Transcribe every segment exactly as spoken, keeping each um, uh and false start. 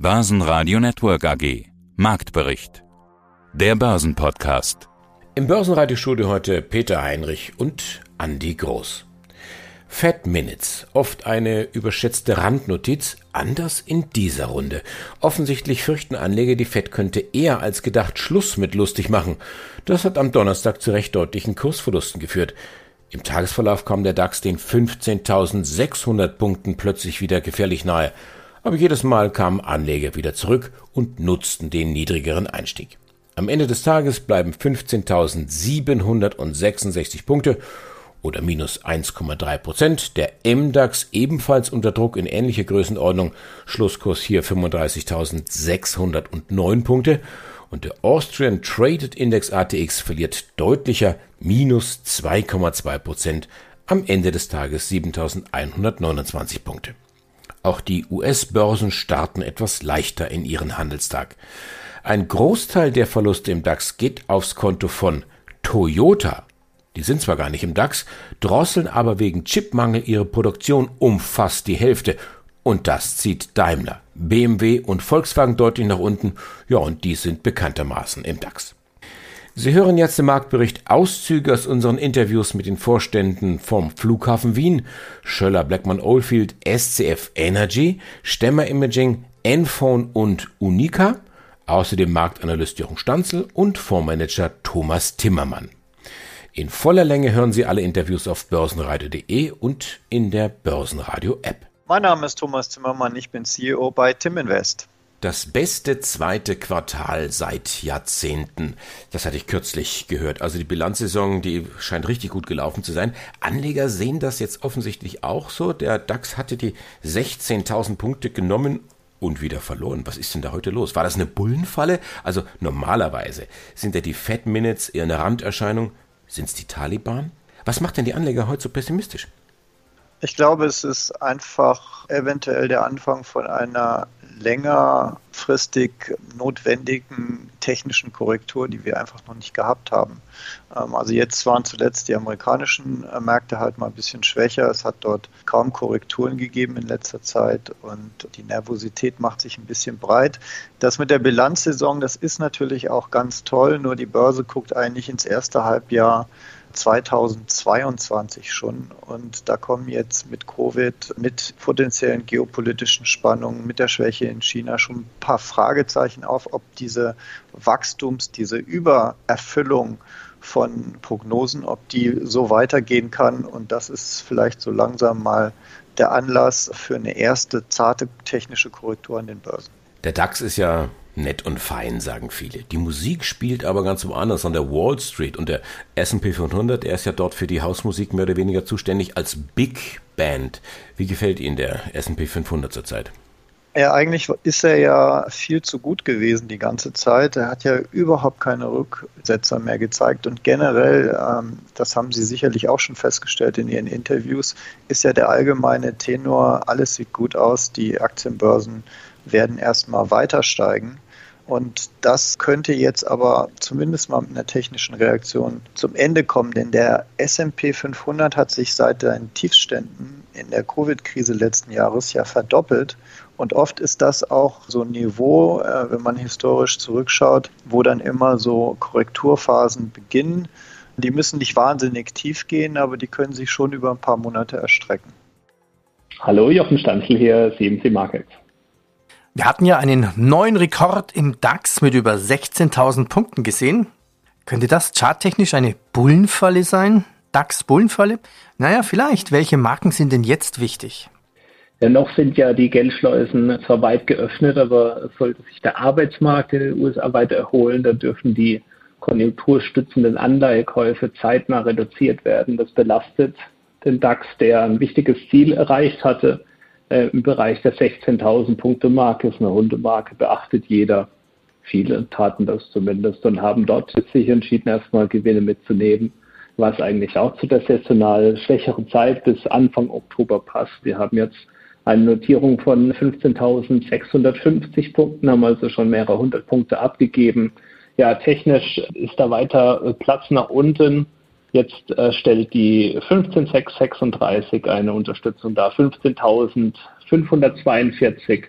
Börsenradio Network A G. Marktbericht. Der Börsenpodcast. Im Börsenradiostudio heute Peter Heinrich und Andy Groß. Fed Minutes, oft eine überschätzte Randnotiz, anders in dieser Runde. Offensichtlich fürchten Anleger, die Fed könnte eher als gedacht Schluss mit lustig machen. Das hat am Donnerstag zu recht deutlichen Kursverlusten geführt. Im Tagesverlauf kam der DAX den fünfzehntausendsechshundert Punkten plötzlich wieder gefährlich nahe. Aber jedes Mal kamen Anleger wieder zurück und nutzten den niedrigeren Einstieg. Am Ende des Tages bleiben fünfzehntausendsiebenhundertsechsundsechzig Punkte oder minus eins Komma drei Prozent, der M DAX ebenfalls unter Druck in ähnlicher Größenordnung, Schlusskurs hier fünfunddreißigtausendsechshundertneun Punkte und der Austrian Traded Index A T X verliert deutlicher, minus zwei Komma zwei Prozent, am Ende des Tages siebentausendeinhundertneunundzwanzig Punkte. Auch die U S-Börsen starten etwas leichter in ihren Handelstag. Ein Großteil der Verluste im DAX geht aufs Konto von Toyota. Die sind zwar gar nicht im DAX, drosseln aber wegen Chipmangel ihre Produktion um fast die Hälfte. Und das zieht Daimler, B M W und Volkswagen deutlich nach unten. Ja, und die sind bekanntermaßen im DAX. Sie hören jetzt den Marktbericht Auszüge aus unseren Interviews mit den Vorständen vom Flughafen Wien, Schöller-Bleckmann Oilfield, S C F Energy, Stemmer Imaging, Enfon und Unica. Außerdem Marktanalyst Jochen Stanzl und Fondsmanager Thomas Timmermann. In voller Länge hören Sie alle Interviews auf börsenradio punkt de und in der Börsenradio-App. Mein Name ist Thomas Timmermann, ich bin C E O bei Tim Invest. Das beste zweite Quartal seit Jahrzehnten, das hatte ich kürzlich gehört. Also die Bilanzsaison, die scheint richtig gut gelaufen zu sein. Anleger sehen das jetzt offensichtlich auch so. Der DAX hatte die sechzehntausend Punkte genommen und wieder verloren. Was ist denn da heute los? War das eine Bullenfalle? Also normalerweise sind ja die Fed Minutes eher eine Randerscheinung. Sind es die Taliban? Was macht denn die Anleger heute so pessimistisch? Ich glaube, es ist einfach eventuell der Anfang von einer längerfristig notwendigen technischen Korrektur, die wir einfach noch nicht gehabt haben. Also jetzt waren zuletzt die amerikanischen Märkte halt mal ein bisschen schwächer. Es hat dort kaum Korrekturen gegeben in letzter Zeit und die Nervosität macht sich ein bisschen breit. Das mit der Bilanzsaison, das ist natürlich auch ganz toll, nur die Börse guckt eigentlich ins erste Halbjahr zweitausendzweiundzwanzig schon und da kommen jetzt mit Covid, mit potenziellen geopolitischen Spannungen, mit der Schwäche in China schon ein paar Fragezeichen auf, ob diese Wachstums, diese Übererfüllung von Prognosen, ob die so weitergehen kann und das ist vielleicht so langsam mal der Anlass für eine erste zarte technische Korrektur an den Börsen. Der DAX ist ja nett und fein, sagen viele. Die Musik spielt aber ganz woanders, an der Wall Street. Und der S und P fünfhundert, er ist ja dort für die Hausmusik mehr oder weniger zuständig als Big Band. Wie gefällt Ihnen der S und P fünfhundert zurzeit? Ja, eigentlich ist er ja viel zu gut gewesen die ganze Zeit. Er hat ja überhaupt keine Rücksetzer mehr gezeigt. Und generell, das haben Sie sicherlich auch schon festgestellt in Ihren Interviews, ist ja der allgemeine Tenor, alles sieht gut aus, die Aktienbörsen werden erstmal weiter steigen. Und das könnte jetzt aber zumindest mal mit einer technischen Reaktion zum Ende kommen, denn der S und P fünfhundert hat sich seit den Tiefständen in der Covid-Krise letzten Jahres ja verdoppelt. Und oft ist das auch so ein Niveau, wenn man historisch zurückschaut, wo dann immer so Korrekturphasen beginnen. Die müssen nicht wahnsinnig tief gehen, aber die können sich schon über ein paar Monate erstrecken. Hallo, Jochen Stanzl hier, C M C Markets. Wir hatten ja einen neuen Rekord im DAX mit über sechzehntausend Punkten gesehen. Könnte das charttechnisch eine Bullenfalle sein? DAX-Bullenfalle? Naja, vielleicht. Welche Marken sind denn jetzt wichtig? Ja, noch sind ja die Geldschleusen zwar weit geöffnet, aber sollte sich der Arbeitsmarkt in den U S A weiter erholen, dann dürfen die konjunkturstützenden Anleihekäufe zeitnah reduziert werden. Das belastet den DAX, der ein wichtiges Ziel erreicht hatte. Im Bereich der sechzehntausend-Punkte-Marke ist eine runde Marke, beachtet jeder. Viele taten das zumindest und haben dort sich entschieden, erstmal Gewinne mitzunehmen, was eigentlich auch zu der saisonal schwächeren Zeit bis Anfang Oktober passt. Wir haben jetzt eine Notierung von fünfzehntausendsechshundertfünfzig Punkten, haben also schon mehrere hundert Punkte abgegeben. Ja, technisch ist da weiter Platz nach unten. Jetzt äh, stellt die fünfzehntausendsechshundertsechsunddreißig eine Unterstützung dar. fünfzehntausendfünfhundertzweiundvierzig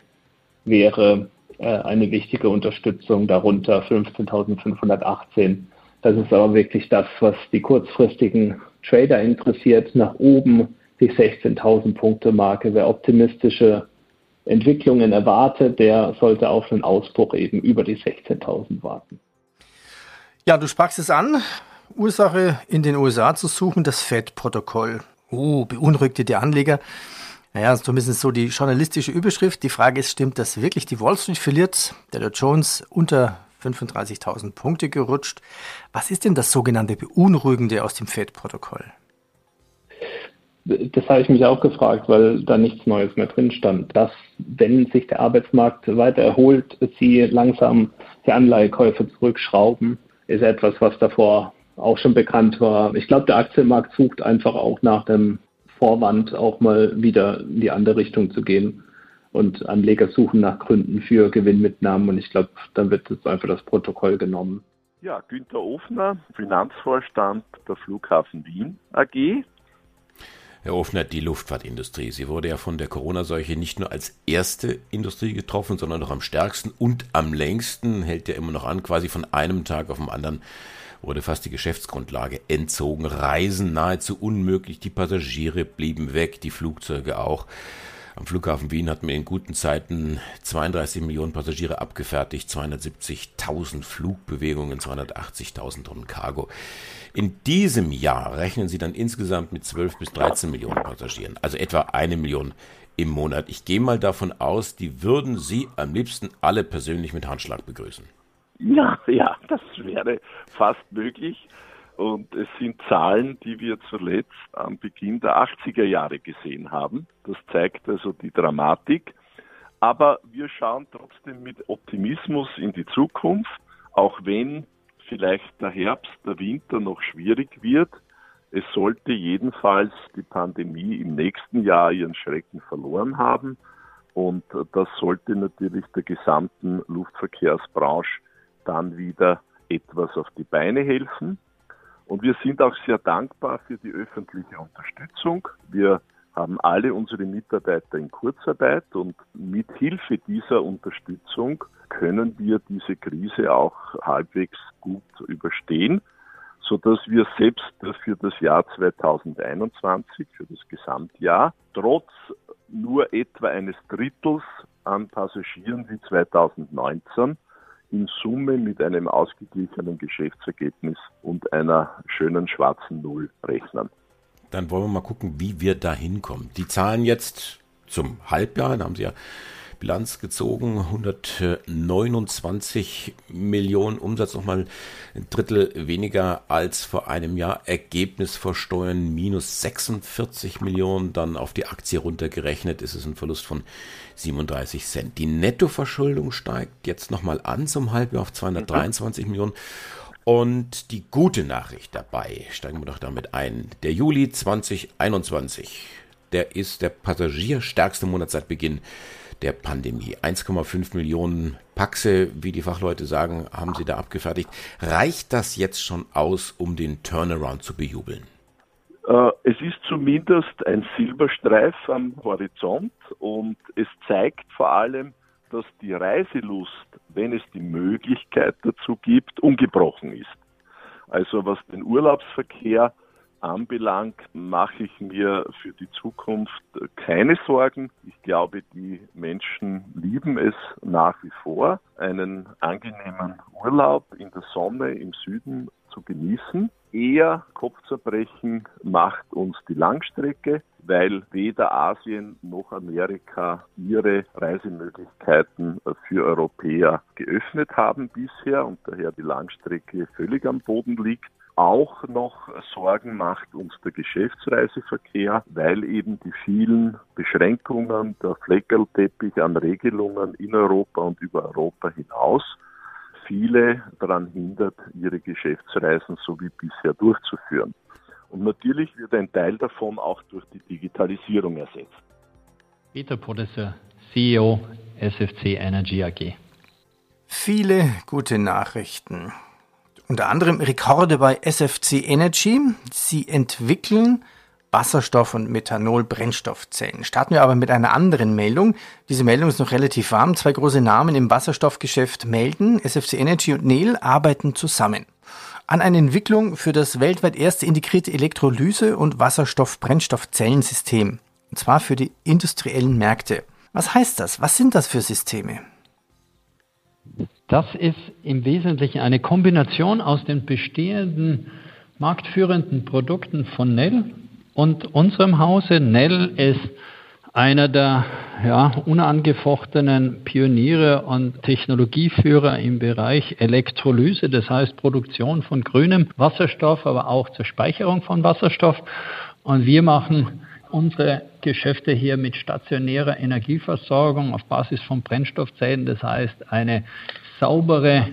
wäre äh, eine wichtige Unterstützung, darunter fünfzehntausendfünfhundertachtzehn. Das ist aber wirklich das, was die kurzfristigen Trader interessiert. Nach oben die sechzehntausend-Punkte-Marke. Wer optimistische Entwicklungen erwartet, der sollte auf einen Ausbruch eben über die sechzehntausend warten. Ja, du sprachst es an. Ursache in den U S A zu suchen, das Fed-Protokoll. Oh, beunruhigte die Anleger. Naja, zumindest so die journalistische Überschrift. Die Frage ist, stimmt das wirklich? Die Wall Street verliert, der Dow Jones unter fünfunddreißigtausend Punkte gerutscht. Was ist denn das sogenannte Beunruhigende aus dem Fed-Protokoll? Das habe ich mich auch gefragt, weil da nichts Neues mehr drin stand. Dass, wenn sich der Arbeitsmarkt weiter erholt, sie langsam die Anleihekäufe zurückschrauben, ist etwas, was davor auch schon bekannt war. Ich glaube, der Aktienmarkt sucht einfach auch nach dem Vorwand, auch mal wieder in die andere Richtung zu gehen. Und Anleger suchen nach Gründen für Gewinnmitnahmen. Und ich glaube, dann wird jetzt einfach das Protokoll genommen. Ja, Günther Ofner, Finanzvorstand der Flughafen Wien A G. Herr Ofner, die Luftfahrtindustrie, sie wurde ja von der Corona-Seuche nicht nur als erste Industrie getroffen, sondern noch am stärksten und am längsten, hält ja immer noch an, quasi von einem Tag auf den anderen wurde fast die Geschäftsgrundlage entzogen. Reisen nahezu unmöglich, die Passagiere blieben weg, die Flugzeuge auch. Am Flughafen Wien hat man in guten Zeiten zweiunddreißig Millionen Passagiere abgefertigt, zweihundertsiebzigtausend Flugbewegungen, zweihundertachtzigtausend Tonnen Cargo. In diesem Jahr rechnen sie dann insgesamt mit zwölf bis dreizehn Millionen Passagieren, also etwa eine Million im Monat. Ich gehe mal davon aus, die würden Sie am liebsten alle persönlich mit Handschlag begrüßen. Ja, ja, das wäre fast möglich. Und es sind Zahlen, die wir zuletzt am Beginn der achtziger Jahre gesehen haben. Das zeigt also die Dramatik. Aber wir schauen trotzdem mit Optimismus in die Zukunft, auch wenn vielleicht der Herbst, der Winter noch schwierig wird. Es sollte jedenfalls die Pandemie im nächsten Jahr ihren Schrecken verloren haben. Und das sollte natürlich der gesamten Luftverkehrsbranche dann wieder etwas auf die Beine helfen. Und wir sind auch sehr dankbar für die öffentliche Unterstützung. Wir haben alle unsere Mitarbeiter in Kurzarbeit und mit Hilfe dieser Unterstützung können wir diese Krise auch halbwegs gut überstehen, sodass wir selbst für das Jahr zweitausendeinundzwanzig, für das Gesamtjahr, trotz nur etwa eines Drittels an Passagieren wie zweitausendneunzehn, in Summe mit einem ausgeglichenen Geschäftsergebnis und einer schönen schwarzen Null rechnen. Dann wollen wir mal gucken, wie wir da hinkommen. Die Zahlen jetzt zum Halbjahr, da haben Sie ja Bilanz gezogen, hundertneunundzwanzig Millionen Umsatz, nochmal ein Drittel weniger als vor einem Jahr. Ergebnis vor Steuern minus sechsundvierzig Millionen, dann auf die Aktie runtergerechnet ist es ein Verlust von siebenunddreißig Cent. Die Nettoverschuldung steigt jetzt nochmal an zum Halbjahr auf zweihundertdreiundzwanzig Millionen. Und die gute Nachricht dabei, steigen wir doch damit ein, der Juli zweitausendeinundzwanzig, der ist der passagierstärkste Monat seit Beginn der Pandemie. eins Komma fünf Millionen Paxe, wie die Fachleute sagen, haben sie da abgefertigt. Reicht das jetzt schon aus, um den Turnaround zu bejubeln? Es ist zumindest ein Silberstreif am Horizont und es zeigt vor allem, dass die Reiselust, wenn es die Möglichkeit dazu gibt, ungebrochen ist. Also was den Urlaubsverkehr anbelangt, mache ich mir für die Zukunft keine Sorgen. Ich glaube, die Menschen lieben es nach wie vor, einen angenehmen Urlaub in der Sonne im Süden zu genießen. Eher Kopfzerbrechen macht uns die Langstrecke, weil weder Asien noch Amerika ihre Reisemöglichkeiten für Europäer geöffnet haben bisher und daher die Langstrecke völlig am Boden liegt. Auch noch Sorgen macht uns der Geschäftsreiseverkehr, weil eben die vielen Beschränkungen, der Fleckerlteppich an Regelungen in Europa und über Europa hinaus viele daran hindert, ihre Geschäftsreisen so wie bisher durchzuführen. Und natürlich wird ein Teil davon auch durch die Digitalisierung ersetzt. Peter Podesser, C E O S F C Energy A G. Viele gute Nachrichten. Unter anderem Rekorde bei S F C Energy. Sie entwickeln Wasserstoff- und Methanol-Brennstoffzellen. Starten wir aber mit einer anderen Meldung. Diese Meldung ist noch relativ warm. Zwei große Namen im Wasserstoffgeschäft melden. S F C Energy und N E L arbeiten zusammen an einer Entwicklung für das weltweit erste integrierte Elektrolyse- und Wasserstoff-Brennstoffzellensystem. Und zwar für die industriellen Märkte. Was heißt das? Was sind das für Systeme? Das ist im Wesentlichen eine Kombination aus den bestehenden marktführenden Produkten von N E L und unserem Hause. N E L ist einer der ja, unangefochtenen Pioniere und Technologieführer im Bereich Elektrolyse, das heißt Produktion von grünem Wasserstoff, aber auch zur Speicherung von Wasserstoff. Und wir machen unsere Geschäfte hier mit stationärer Energieversorgung auf Basis von Brennstoffzellen, das heißt eine saubere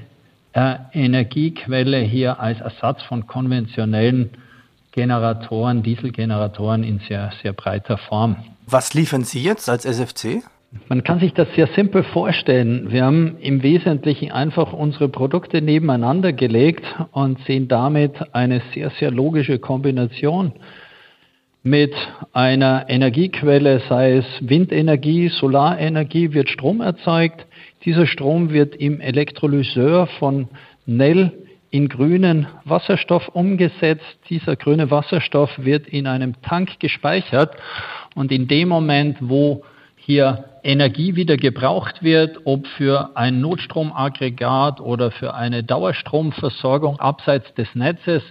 äh, Energiequelle hier als Ersatz von konventionellen Generatoren, Dieselgeneratoren in sehr, sehr breiter Form. Was liefern Sie jetzt als S F C? Man kann sich das sehr simpel vorstellen. Wir haben im Wesentlichen einfach unsere Produkte nebeneinander gelegt und sehen damit eine sehr, sehr logische Kombination mit einer Energiequelle, sei es Windenergie, Solarenergie, wird Strom erzeugt. Dieser Strom wird im Elektrolyseur von N E L in grünen Wasserstoff umgesetzt. Dieser grüne Wasserstoff wird in einem Tank gespeichert. Und in dem Moment, wo hier Energie wieder gebraucht wird, ob für ein Notstromaggregat oder für eine Dauerstromversorgung abseits des Netzes,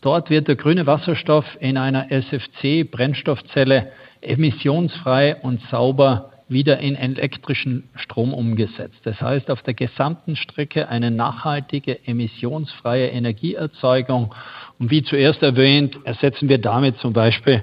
dort wird der grüne Wasserstoff in einer S F C-Brennstoffzelle emissionsfrei und sauber wieder in elektrischen Strom umgesetzt. Das heißt, auf der gesamten Strecke eine nachhaltige, emissionsfreie Energieerzeugung. Und wie zuerst erwähnt, ersetzen wir damit zum Beispiel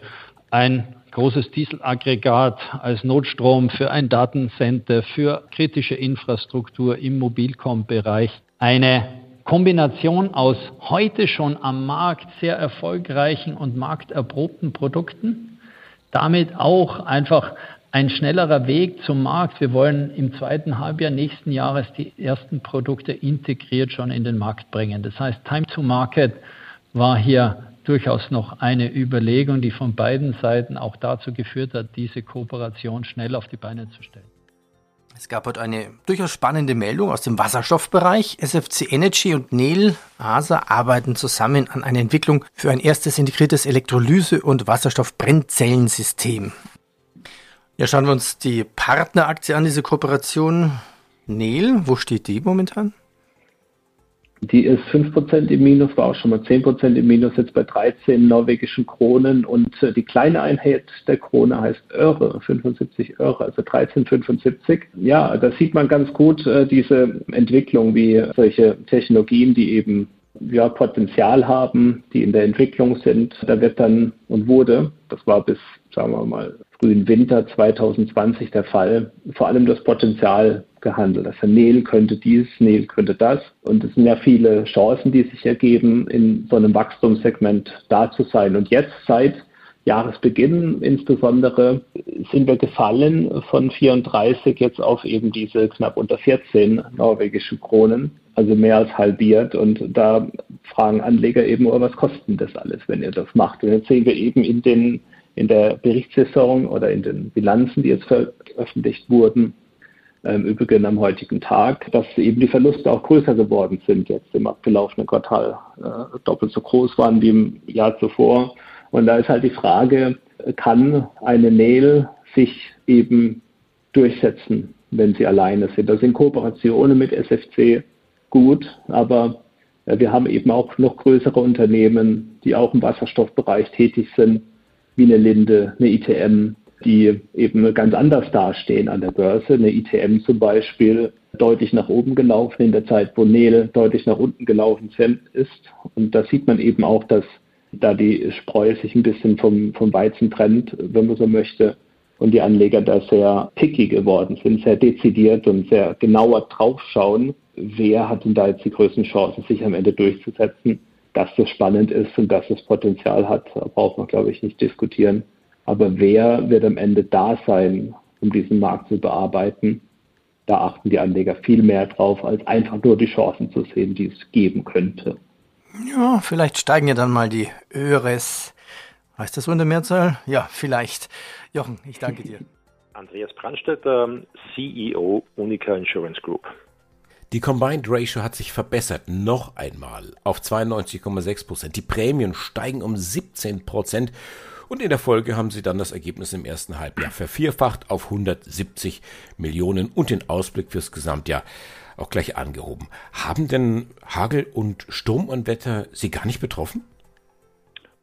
ein großes Dieselaggregat als Notstrom für ein Datencenter, für kritische Infrastruktur im Mobilcom-Bereich. Eine Kombination aus heute schon am Markt sehr erfolgreichen und markterprobten Produkten, damit auch einfach ein schnellerer Weg zum Markt. Wir wollen im zweiten Halbjahr nächsten Jahres die ersten Produkte integriert schon in den Markt bringen. Das heißt, Time to Market war hier durchaus noch eine Überlegung, die von beiden Seiten auch dazu geführt hat, diese Kooperation schnell auf die Beine zu stellen. Es gab heute eine durchaus spannende Meldung aus dem Wasserstoffbereich. S F C Energy und N E L A S A arbeiten zusammen an einer Entwicklung für ein erstes integriertes Elektrolyse- und Wasserstoffbrennzellensystem. Ja, schauen wir uns die Partneraktie an, diese Kooperation. N E L, wo steht die momentan? Die ist fünf Prozent im Minus, war auch schon mal zehn Prozent im Minus, jetzt bei dreizehn norwegischen Kronen. Und die kleine Einheit der Krone heißt Öre, fünfundsiebzig Euro, also dreizehn Komma fünfundsiebzig. Ja, da sieht man ganz gut äh, diese Entwicklung, wie solche Technologien, die eben ja, Potenzial haben, die in der Entwicklung sind. Da wird dann und wurde, das war bis, sagen wir mal, frühen Winter zwanzig zwanzig der Fall, vor allem das Potenzial gehandelt. Also N E L könnte dies, N E L könnte das. Und es sind ja viele Chancen, die sich ergeben, in so einem Wachstumssegment da zu sein. Und jetzt seit Jahresbeginn insbesondere sind wir gefallen von vierunddreißig jetzt auf eben diese knapp unter vierzehn norwegische Kronen, also mehr als halbiert. Und da fragen Anleger eben, oh, was kostet das alles, wenn ihr das macht? Und jetzt sehen wir eben in den in der Berichtssaison oder in den Bilanzen, die jetzt veröffentlicht wurden, im Übrigen am heutigen Tag, dass eben die Verluste auch größer geworden sind, jetzt im abgelaufenen Quartal äh, doppelt so groß waren wie im Jahr zuvor. Und da ist halt die Frage, kann eine N E L sich eben durchsetzen, wenn sie alleine sind? Das sind Kooperationen mit S F C gut, aber äh, wir haben eben auch noch größere Unternehmen, die auch im Wasserstoffbereich tätig sind, wie eine Linde, eine I T M, die eben ganz anders dastehen an der Börse. Eine I T M zum Beispiel deutlich nach oben gelaufen in der Zeit, wo N E L deutlich nach unten gelaufen ist. Und da sieht man eben auch, dass da die Spreu sich ein bisschen vom, vom Weizen trennt, wenn man so möchte. Und die Anleger da sehr picky geworden sind, sehr dezidiert und sehr genauer draufschauen, wer hat denn da jetzt die größten Chancen, sich am Ende durchzusetzen. Dass das spannend ist und dass das Potenzial hat, braucht man, glaube ich, nicht diskutieren. Aber wer wird am Ende da sein, um diesen Markt zu bearbeiten? Da achten die Anleger viel mehr drauf, als einfach nur die Chancen zu sehen, die es geben könnte. Ja, vielleicht steigen ja dann mal die Öres Heißt das so in der Mehrzahl? Ja, vielleicht. Jochen, ich danke dir. Andreas Brandstätter, C E O Unica Insurance Group. Die Combined Ratio hat sich verbessert, noch einmal, auf zweiundneunzig Komma sechs Prozent. Die Prämien steigen um siebzehn Prozent und in der Folge haben sie dann das Ergebnis im ersten Halbjahr vervierfacht auf hundertsiebzig Millionen und den Ausblick fürs Gesamtjahr auch gleich angehoben. Haben denn Hagel und Sturmunwetter Sie gar nicht betroffen?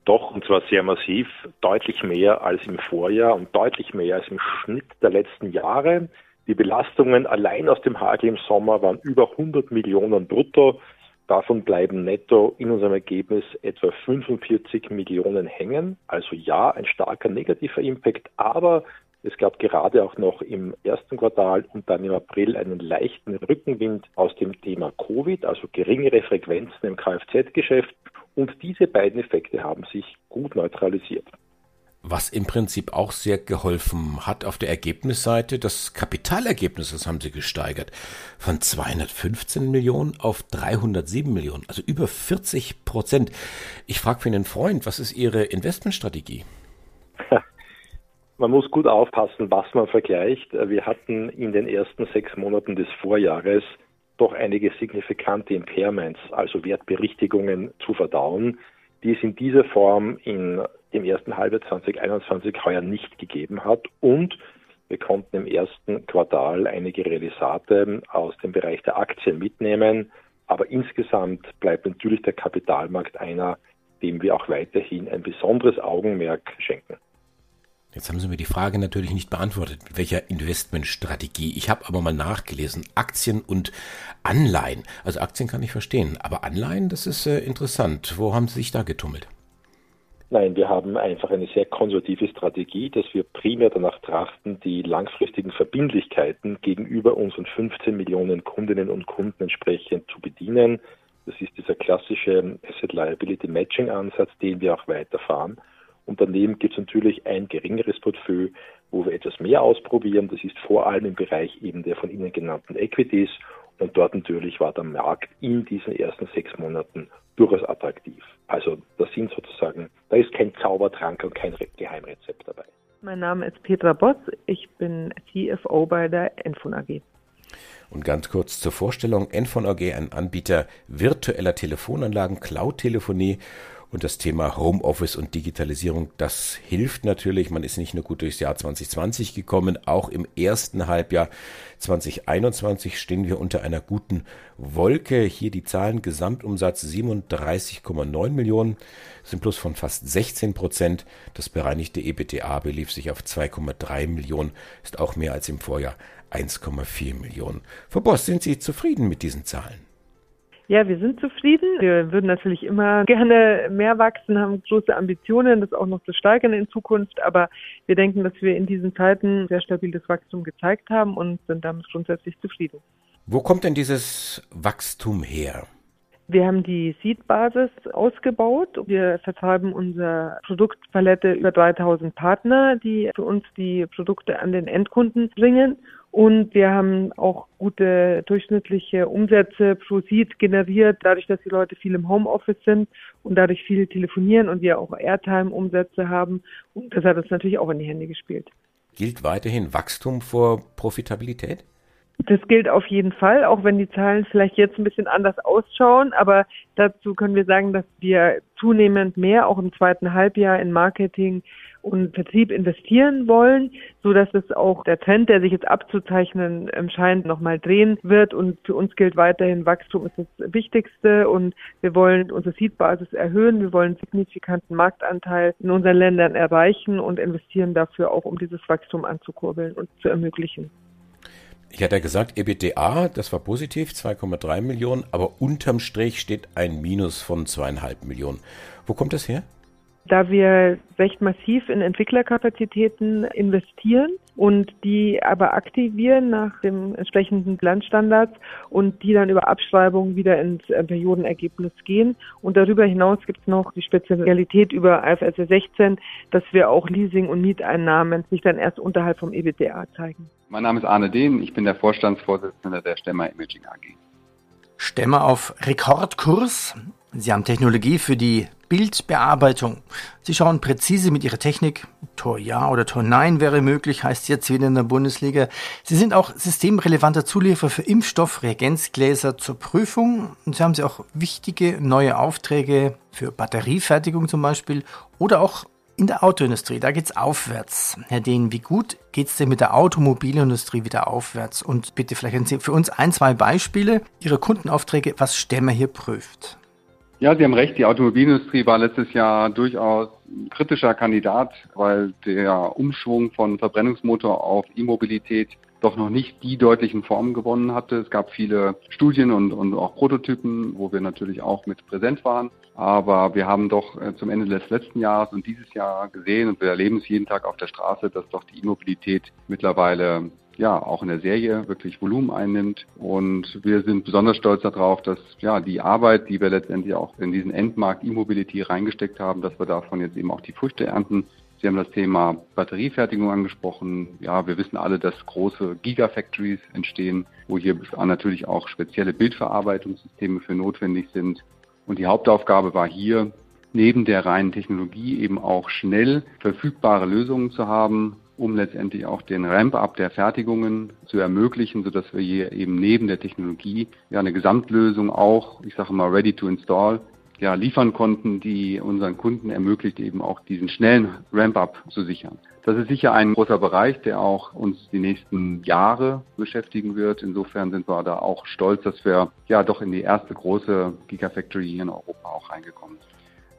Doch, und zwar sehr massiv, deutlich mehr als im Vorjahr und deutlich mehr als im Schnitt der letzten Jahre. Die Belastungen allein aus dem Hagel im Sommer waren über hundert Millionen brutto. Davon bleiben netto in unserem Ergebnis etwa fünfundvierzig Millionen hängen. Also ja, ein starker negativer Impact, aber es gab gerade auch noch im ersten Quartal und dann im April einen leichten Rückenwind aus dem Thema Covid, also geringere Frequenzen im Kfz-Geschäft. Und diese beiden Effekte haben sich gut neutralisiert. Was im Prinzip auch sehr geholfen hat auf der Ergebnisseite, das Kapitalergebnis, das haben sie gesteigert, von zweihundertfünfzehn Millionen auf dreihundertsieben Millionen, also über vierzig Prozent. Ich frage für einen Freund, was ist Ihre Investmentstrategie? Man muss gut aufpassen, was man vergleicht. Wir hatten in den ersten sechs Monaten des Vorjahres doch einige signifikante Impairments, also Wertberichtigungen zu verdauen, die es in dieser Form in dem ersten Halbjahr zwanzig einundzwanzig heuer nicht gegeben hat. Und wir konnten im ersten Quartal einige Realisate aus dem Bereich der Aktien mitnehmen. Aber insgesamt bleibt natürlich der Kapitalmarkt einer, dem wir auch weiterhin ein besonderes Augenmerk schenken. Jetzt haben Sie mir die Frage natürlich nicht beantwortet, mit welcher Investmentstrategie. Ich habe aber mal nachgelesen, Aktien und Anleihen. Also Aktien kann ich verstehen, aber Anleihen, das ist äh, interessant. Wo haben Sie sich da getummelt? Nein, wir haben einfach eine sehr konservative Strategie, dass wir primär danach trachten, die langfristigen Verbindlichkeiten gegenüber unseren fünfzehn Millionen Kundinnen und Kunden entsprechend zu bedienen. Das ist dieser klassische Asset-Liability-Matching-Ansatz, den wir auch weiterfahren. Und daneben gibt es natürlich ein geringeres Portfolio, wo wir etwas mehr ausprobieren. Das ist vor allem im Bereich eben der von Ihnen genannten Equities. Und dort natürlich war der Markt in diesen ersten sechs Monaten durchaus attraktiv. Also das sind sozusagen, da ist kein Zaubertrank und kein Geheimrezept dabei. Mein Name ist Petra Botz, ich bin C F O bei der Enfon A G. Und ganz kurz zur Vorstellung, Enfon A G, ein Anbieter virtueller Telefonanlagen, Cloud-Telefonie. Und das Thema Homeoffice und Digitalisierung, das hilft natürlich. Man ist nicht nur gut durchs Jahr zwanzig zwanzig gekommen, auch im ersten Halbjahr zwanzig einundzwanzig stehen wir unter einer guten Wolke. Hier die Zahlen, Gesamtumsatz siebenunddreißig Komma neun Millionen, sind plus von fast sechzehn Prozent. Das bereinigte EBITDA belief sich auf zwei Komma drei Millionen, ist auch mehr als im Vorjahr, eins Komma vier Millionen. Frau Boss, sind Sie zufrieden mit diesen Zahlen? Ja, wir sind zufrieden. Wir würden natürlich immer gerne mehr wachsen, haben große Ambitionen, das auch noch zu steigern in Zukunft. Aber wir denken, dass wir in diesen Zeiten sehr stabiles Wachstum gezeigt haben und sind damit grundsätzlich zufrieden. Wo kommt denn dieses Wachstum her? Wir haben die Seed-Basis ausgebaut. Wir vertreiben unsere Produktpalette über dreitausend Partner, die für uns die Produkte an den Endkunden bringen. Und wir haben auch gute durchschnittliche Umsätze pro Seed generiert, dadurch, dass die Leute viel im Homeoffice sind und dadurch viel telefonieren und wir auch Airtime-Umsätze haben. Und das hat uns natürlich auch in die Hände gespielt. Gilt weiterhin Wachstum vor Profitabilität? Das gilt auf jeden Fall, auch wenn die Zahlen vielleicht jetzt ein bisschen anders ausschauen. Aber dazu können wir sagen, dass wir zunehmend mehr auch im zweiten Halbjahr in Marketing und Vertrieb investieren wollen, sodass es auch der Trend, der sich jetzt abzuzeichnen scheint, nochmal drehen wird. Und für uns gilt weiterhin, Wachstum ist das Wichtigste und wir wollen unsere Seed-Basis erhöhen. Wir wollen einen signifikanten Marktanteil in unseren Ländern erreichen und investieren dafür auch, um dieses Wachstum anzukurbeln und zu ermöglichen. Ich hatte ja gesagt, EBITDA, das war positiv, zwei Komma drei Millionen, aber unterm Strich steht ein Minus von zwei Komma fünf Millionen. Wo kommt das her? Da wir recht massiv in Entwicklerkapazitäten investieren und die aber aktivieren nach dem entsprechenden Bilanzstandards und die dann über Abschreibungen wieder ins Periodenergebnis gehen. Und darüber hinaus gibt es noch die Spezialität über I F R S sechzehn, dass wir auch Leasing- und Mieteinnahmen sich dann erst unterhalb vom EBITDA zeigen. Mein Name ist Arne Dehn, ich bin der Vorstandsvorsitzende der Stemmer Imaging A G. Stemmer auf Rekordkurs. Sie haben Technologie für die Bildbearbeitung. Sie schauen präzise mit ihrer Technik. Tor ja oder Tor nein wäre möglich, heißt jetzt wieder in der Bundesliga. Sie sind auch systemrelevanter Zulieferer für Impfstoff, Reagenzgläser zur Prüfung. Und so haben sie auch wichtige neue Aufträge für Batteriefertigung zum Beispiel oder auch in der Autoindustrie, da geht's aufwärts. Herr Dehn, wie gut geht's denn mit der Automobilindustrie wieder aufwärts? Und bitte vielleicht haben Sie für uns ein, zwei Beispiele Ihrer Kundenaufträge, was Stemmer hier prüft. Ja, Sie haben recht, die Automobilindustrie war letztes Jahr durchaus ein kritischer Kandidat, weil der Umschwung von Verbrennungsmotor auf E-Mobilität doch noch nicht die deutlichen Formen gewonnen hatte. Es gab viele Studien und, und auch Prototypen, wo wir natürlich auch mit präsent waren. Aber wir haben doch zum Ende des letzten Jahres und dieses Jahr gesehen und wir erleben es jeden Tag auf der Straße, dass doch die E-Mobilität mittlerweile ja auch in der Serie wirklich Volumen einnimmt. Und wir sind besonders stolz darauf, dass ja die Arbeit, die wir letztendlich auch in diesen Endmarkt E-Mobilität reingesteckt haben, dass wir davon jetzt eben auch die Früchte ernten. Sie haben das Thema Batteriefertigung angesprochen. Ja, wir wissen alle, dass große Gigafactories entstehen, wo hier natürlich auch spezielle Bildverarbeitungssysteme für notwendig sind. Und die Hauptaufgabe war hier, neben der reinen Technologie eben auch schnell verfügbare Lösungen zu haben, um letztendlich auch den Ramp-up der Fertigungen zu ermöglichen, sodass wir hier eben neben der Technologie ja eine Gesamtlösung auch, ich sage mal, ready to install, ja, liefern konnten, die unseren Kunden ermöglicht, eben auch diesen schnellen Ramp-up zu sichern. Das ist sicher ein großer Bereich, der auch uns die nächsten Jahre beschäftigen wird. Insofern sind wir da auch stolz, dass wir ja doch in die erste große Gigafactory hier in Europa auch reingekommen sind.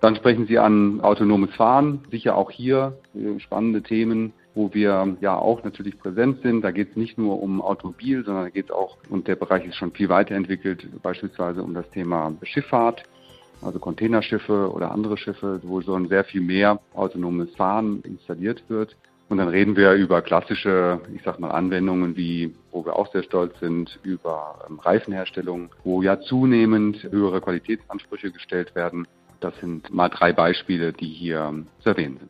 Dann sprechen Sie an autonomes Fahren, sicher auch hier spannende Themen, wo wir ja auch natürlich präsent sind. Da geht es nicht nur um Automobil, sondern da geht es auch, und der Bereich ist schon viel weiterentwickelt, beispielsweise um das Thema Schifffahrt. Also Containerschiffe oder andere Schiffe, wo schon sehr viel mehr autonomes Fahren installiert wird. Und dann reden wir über klassische, ich sag mal, Anwendungen wie, wo wir auch sehr stolz sind, über Reifenherstellung, wo ja zunehmend höhere Qualitätsansprüche gestellt werden. Das sind mal drei Beispiele, die hier zu erwähnen sind.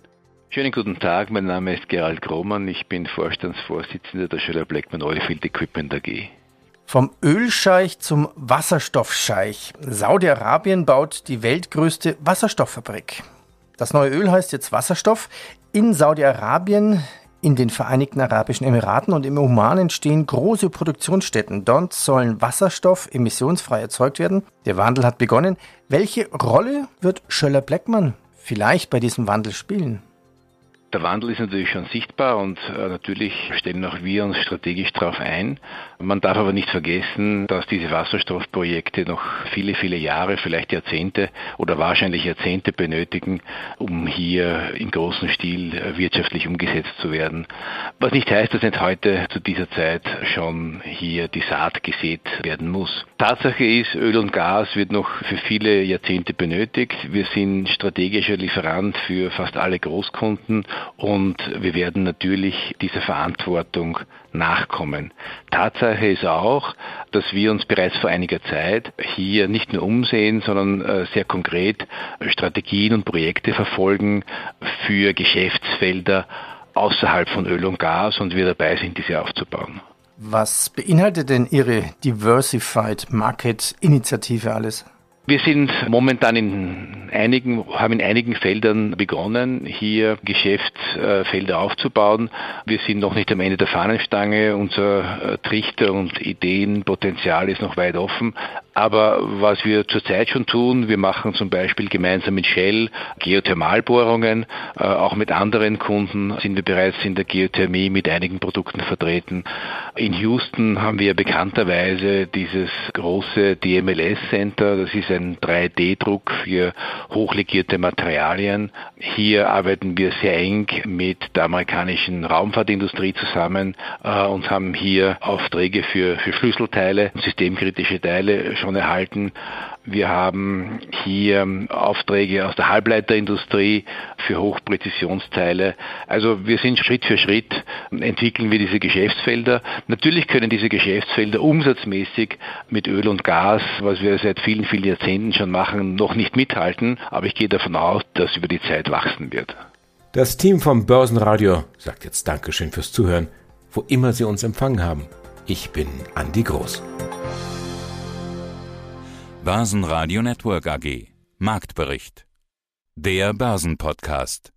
Schönen guten Tag, mein Name ist Gerald Krohmann, ich bin Vorstandsvorsitzender der Schöller-Bleckmann Oilfield Equipment A G. Vom Ölscheich zum Wasserstoffscheich. Saudi-Arabien baut die weltgrößte Wasserstofffabrik. Das neue Öl heißt jetzt Wasserstoff. In Saudi-Arabien, in den Vereinigten Arabischen Emiraten und im Oman entstehen große Produktionsstätten. Dort sollen Wasserstoff emissionsfrei erzeugt werden. Der Wandel hat begonnen. Welche Rolle wird Schöller-Bleckmann vielleicht bei diesem Wandel spielen? Der Wandel ist natürlich schon sichtbar und natürlich stellen auch wir uns strategisch darauf ein. Man darf aber nicht vergessen, dass diese Wasserstoffprojekte noch viele, viele Jahre, vielleicht Jahrzehnte oder wahrscheinlich Jahrzehnte benötigen, um hier im großen Stil wirtschaftlich umgesetzt zu werden. Was nicht heißt, dass nicht heute zu dieser Zeit schon hier die Saat gesät werden muss. Tatsache ist, Öl und Gas wird noch für viele Jahrzehnte benötigt. Wir sind strategischer Lieferant für fast alle Großkunden. Und wir werden natürlich dieser Verantwortung nachkommen. Tatsache ist auch, dass wir uns bereits vor einiger Zeit hier nicht nur umsehen, sondern sehr konkret Strategien und Projekte verfolgen für Geschäftsfelder außerhalb von Öl und Gas und wir dabei sind, diese aufzubauen. Was beinhaltet denn Ihre Diversified Market Initiative alles? Wir sind momentan in einigen, haben in einigen Feldern begonnen, hier Geschäftsfelder aufzubauen. Wir sind noch nicht am Ende der Fahnenstange. Unser Trichter und Ideenpotenzial ist noch weit offen. Aber was wir zurzeit schon tun, wir machen zum Beispiel gemeinsam mit Shell Geothermalbohrungen. Auch mit anderen Kunden sind wir bereits in der Geothermie mit einigen Produkten vertreten. In Houston haben wir bekannterweise dieses große D M L S Center. Das ist ein drei D Druck für hochlegierte Materialien. Hier arbeiten wir sehr eng mit der amerikanischen Raumfahrtindustrie zusammen äh, und haben hier Aufträge für, für Schlüsselteile, systemkritische Teile schon erhalten. Wir haben hier Aufträge aus der Halbleiterindustrie für Hochpräzisionsteile. Also wir sind Schritt für Schritt, entwickeln wir diese Geschäftsfelder. Natürlich können diese Geschäftsfelder umsatzmäßig mit Öl und Gas, was wir seit vielen, vielen Jahrzehnten schon machen, noch nicht mithalten. Aber ich gehe davon aus, dass über die Zeit wachsen wird. Das Team vom Börsenradio sagt jetzt Dankeschön fürs Zuhören, wo immer Sie uns empfangen haben. Ich bin Andy Groß. Börsenradio Network A G. Marktbericht. der Börsenpodcast.